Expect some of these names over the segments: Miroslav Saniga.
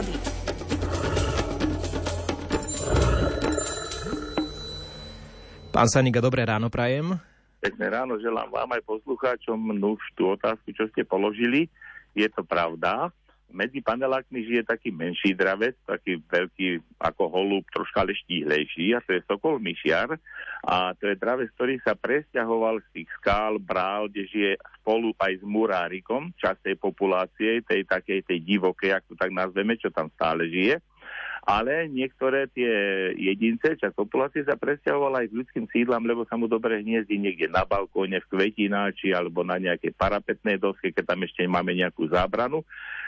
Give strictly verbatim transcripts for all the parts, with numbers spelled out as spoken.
prírody. Pán Saniga, dobré ráno prajem. Pekné ráno želám vám aj poslucháčom. Nuž, tú otázku, čo ste položili, je to pravda. Medzi panelákmi žije taký menší dravec, taký veľký ako holub, troška ale štíhlejší, a to je sokol myšiar. A to je dravec, ktorý sa presťahoval z tých skál, brál, kde žije spolu aj s murárikom, časť tej populácie, tej takej, tej divokej, ako tak nazveme, čo tam stále žije. Ale niektoré tie jedince, časť populácie sa presťahovala aj k ľudským sídlam, lebo sa mu dobre hniezdi niekde na balkóne, v kvetináči alebo na nejakej parapetnej doske, keď tam ešte máme nejakú zábranu.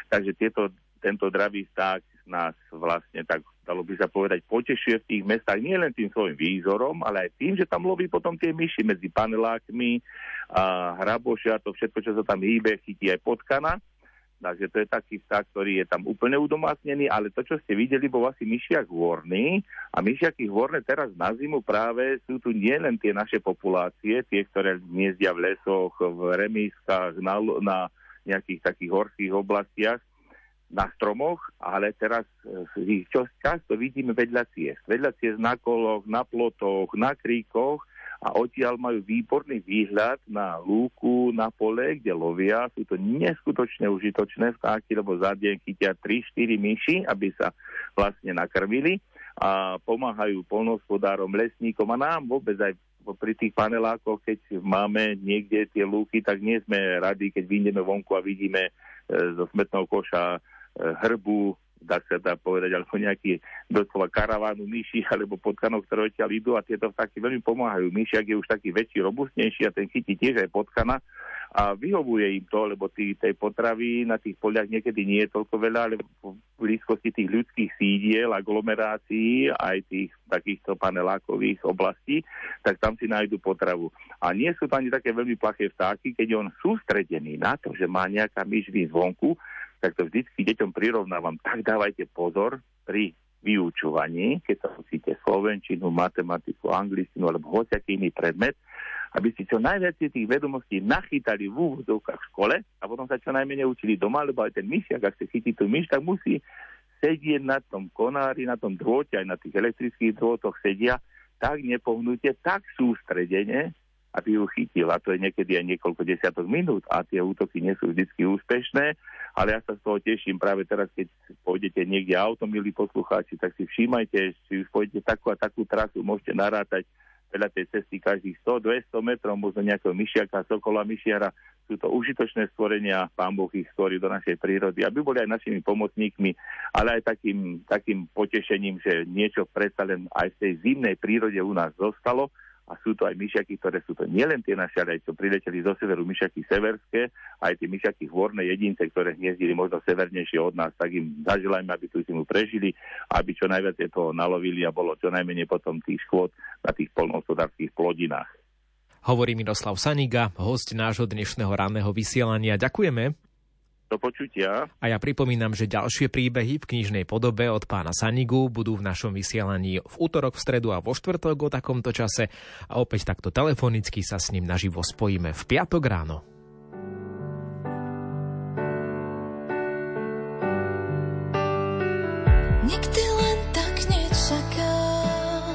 Takže tieto, tento dravý vták nás vlastne, tak dalo by sa povedať, potešuje v tých mestách nie len tým svojim výzorom, ale aj tým, že tam loví potom tie myši medzi panelákmi a hraboše a to všetko, čo sa tam hýbe, chytí aj potkana. Takže to je taký vták, ktorý je tam úplne udomácnený, ale to, čo ste videli, bol asi myšiak hvorný. A myšiaky hvorné teraz na zimu práve sú tu nielen tie naše populácie, tie, ktoré hniezdia v lesoch, v remískach, na, na nejakých takých horských oblastiach, na stromoch, ale teraz ich často vidíme vedľa ciest. Vedľa ciest na koloch, na plotoch, na kríkoch. A odtiaľ majú výborný výhľad na lúku, na pole, kde lovia. Sú to neskutočne užitočné vtáky, lebo za deň chytia tri štyri myši, aby sa vlastne nakrvili. A pomáhajú poľnohospodárom, lesníkom a nám vôbec aj pri tých panelákoch, keď máme niekde tie lúky, tak nie sme radi, keď vyjdeme vonku a vidíme zo smetného koša hrbu, tak sa dá povedať, alebo nejaký doslova karavánu myši, alebo potkanov, ktoré odtiaľ idú, a tieto vtáky veľmi pomáhajú. Myšiak je už taký väčší, robustnejší a ten chytí tiež aj potkana a vyhovuje im to, lebo tý, tej potravy na tých poliach niekedy nie je toľko veľa, ale v blízkosti tých ľudských sídiel, aglomerácií, aj tých takýchto panelákových oblastí, tak tam si nájdu potravu. A nie sú to ani také veľmi plaché vtáky, keď je on sústredený na to, že má nejaká myš zvonku, tak to vždycky deťom prirovnávam. Tak dávajte pozor pri vyučovaní, keď sa učíte slovenčinu, matematiku, angličtinu alebo hociaký iný predmet, aby ste čo najviac tých vedomostí nachytali v úvodzovkách v škole a potom sa čo najmenej učili doma, lebo aj ten myšiak, ak sa chytí tú myš, tak musí sedieť na tom konári, na tom drôte, aj na tých elektrických drôtoch sedia, tak nepohnúte, tak sústredene, aby ju chytil. A to je niekedy aj niekoľko desiatok minút a tie útoky nie sú vždycky úspešné, ale ja sa z toho teším práve teraz, keď pôjdete niekde autom, milí poslucháči, tak si všímajte, či už pôjdete takú a takú trasu, môžete narátať veľa tej cesty každých sto až dvesto metrov, možno nejakého myšiaka, sokola, myšiara. Sú to užitočné stvorenia, Pán Boh ich stvorí do našej prírody, aby boli aj našimi pomocníkmi, ale aj takým, takým potešením, že niečo predsa len aj v tej zimnej prírode u nás zostalo. A sú to aj myšiaky, ktoré sú to nielen tie naše, ale aj čo prileteli zo severu, myšiaky severské, aj tie myšiaky hvorné jedince, ktoré hniezdili možno severnejšie od nás, tak im zaželajme, aby tú zimu prežili, aby čo najviac toho nalovili a bolo čo najmenej potom tých škôd na tých poľnohospodárskych plodinách. Hovorí Miroslav Saniga, hosť nášho dnešného ranného vysielania. Ďakujeme. Do počutia. A ja pripomínam, že ďalšie príbehy v knižnej podobe od pána Sanigu budú v našom vysielaní v útorok, v stredu a vo štvrtok o takomto čase. A opäť takto telefonicky sa s ním naživo spojíme v piatok ráno. Nikdy len tak nečakám,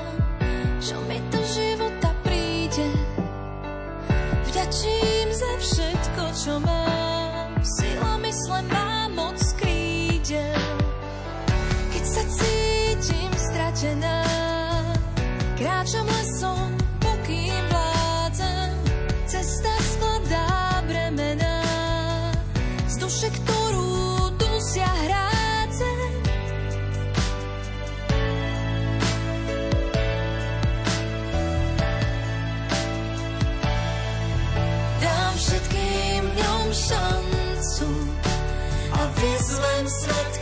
že mi do života príde. Vďačím za všetko, čo mám. Silami sle mám moc krídel. Keď sa cítim stratená, kráčam lesom, pokým vládzem. Cesta skladá bremená z duše, ktorú dusia hráce. Dám všetkým dňom šancu. This one's not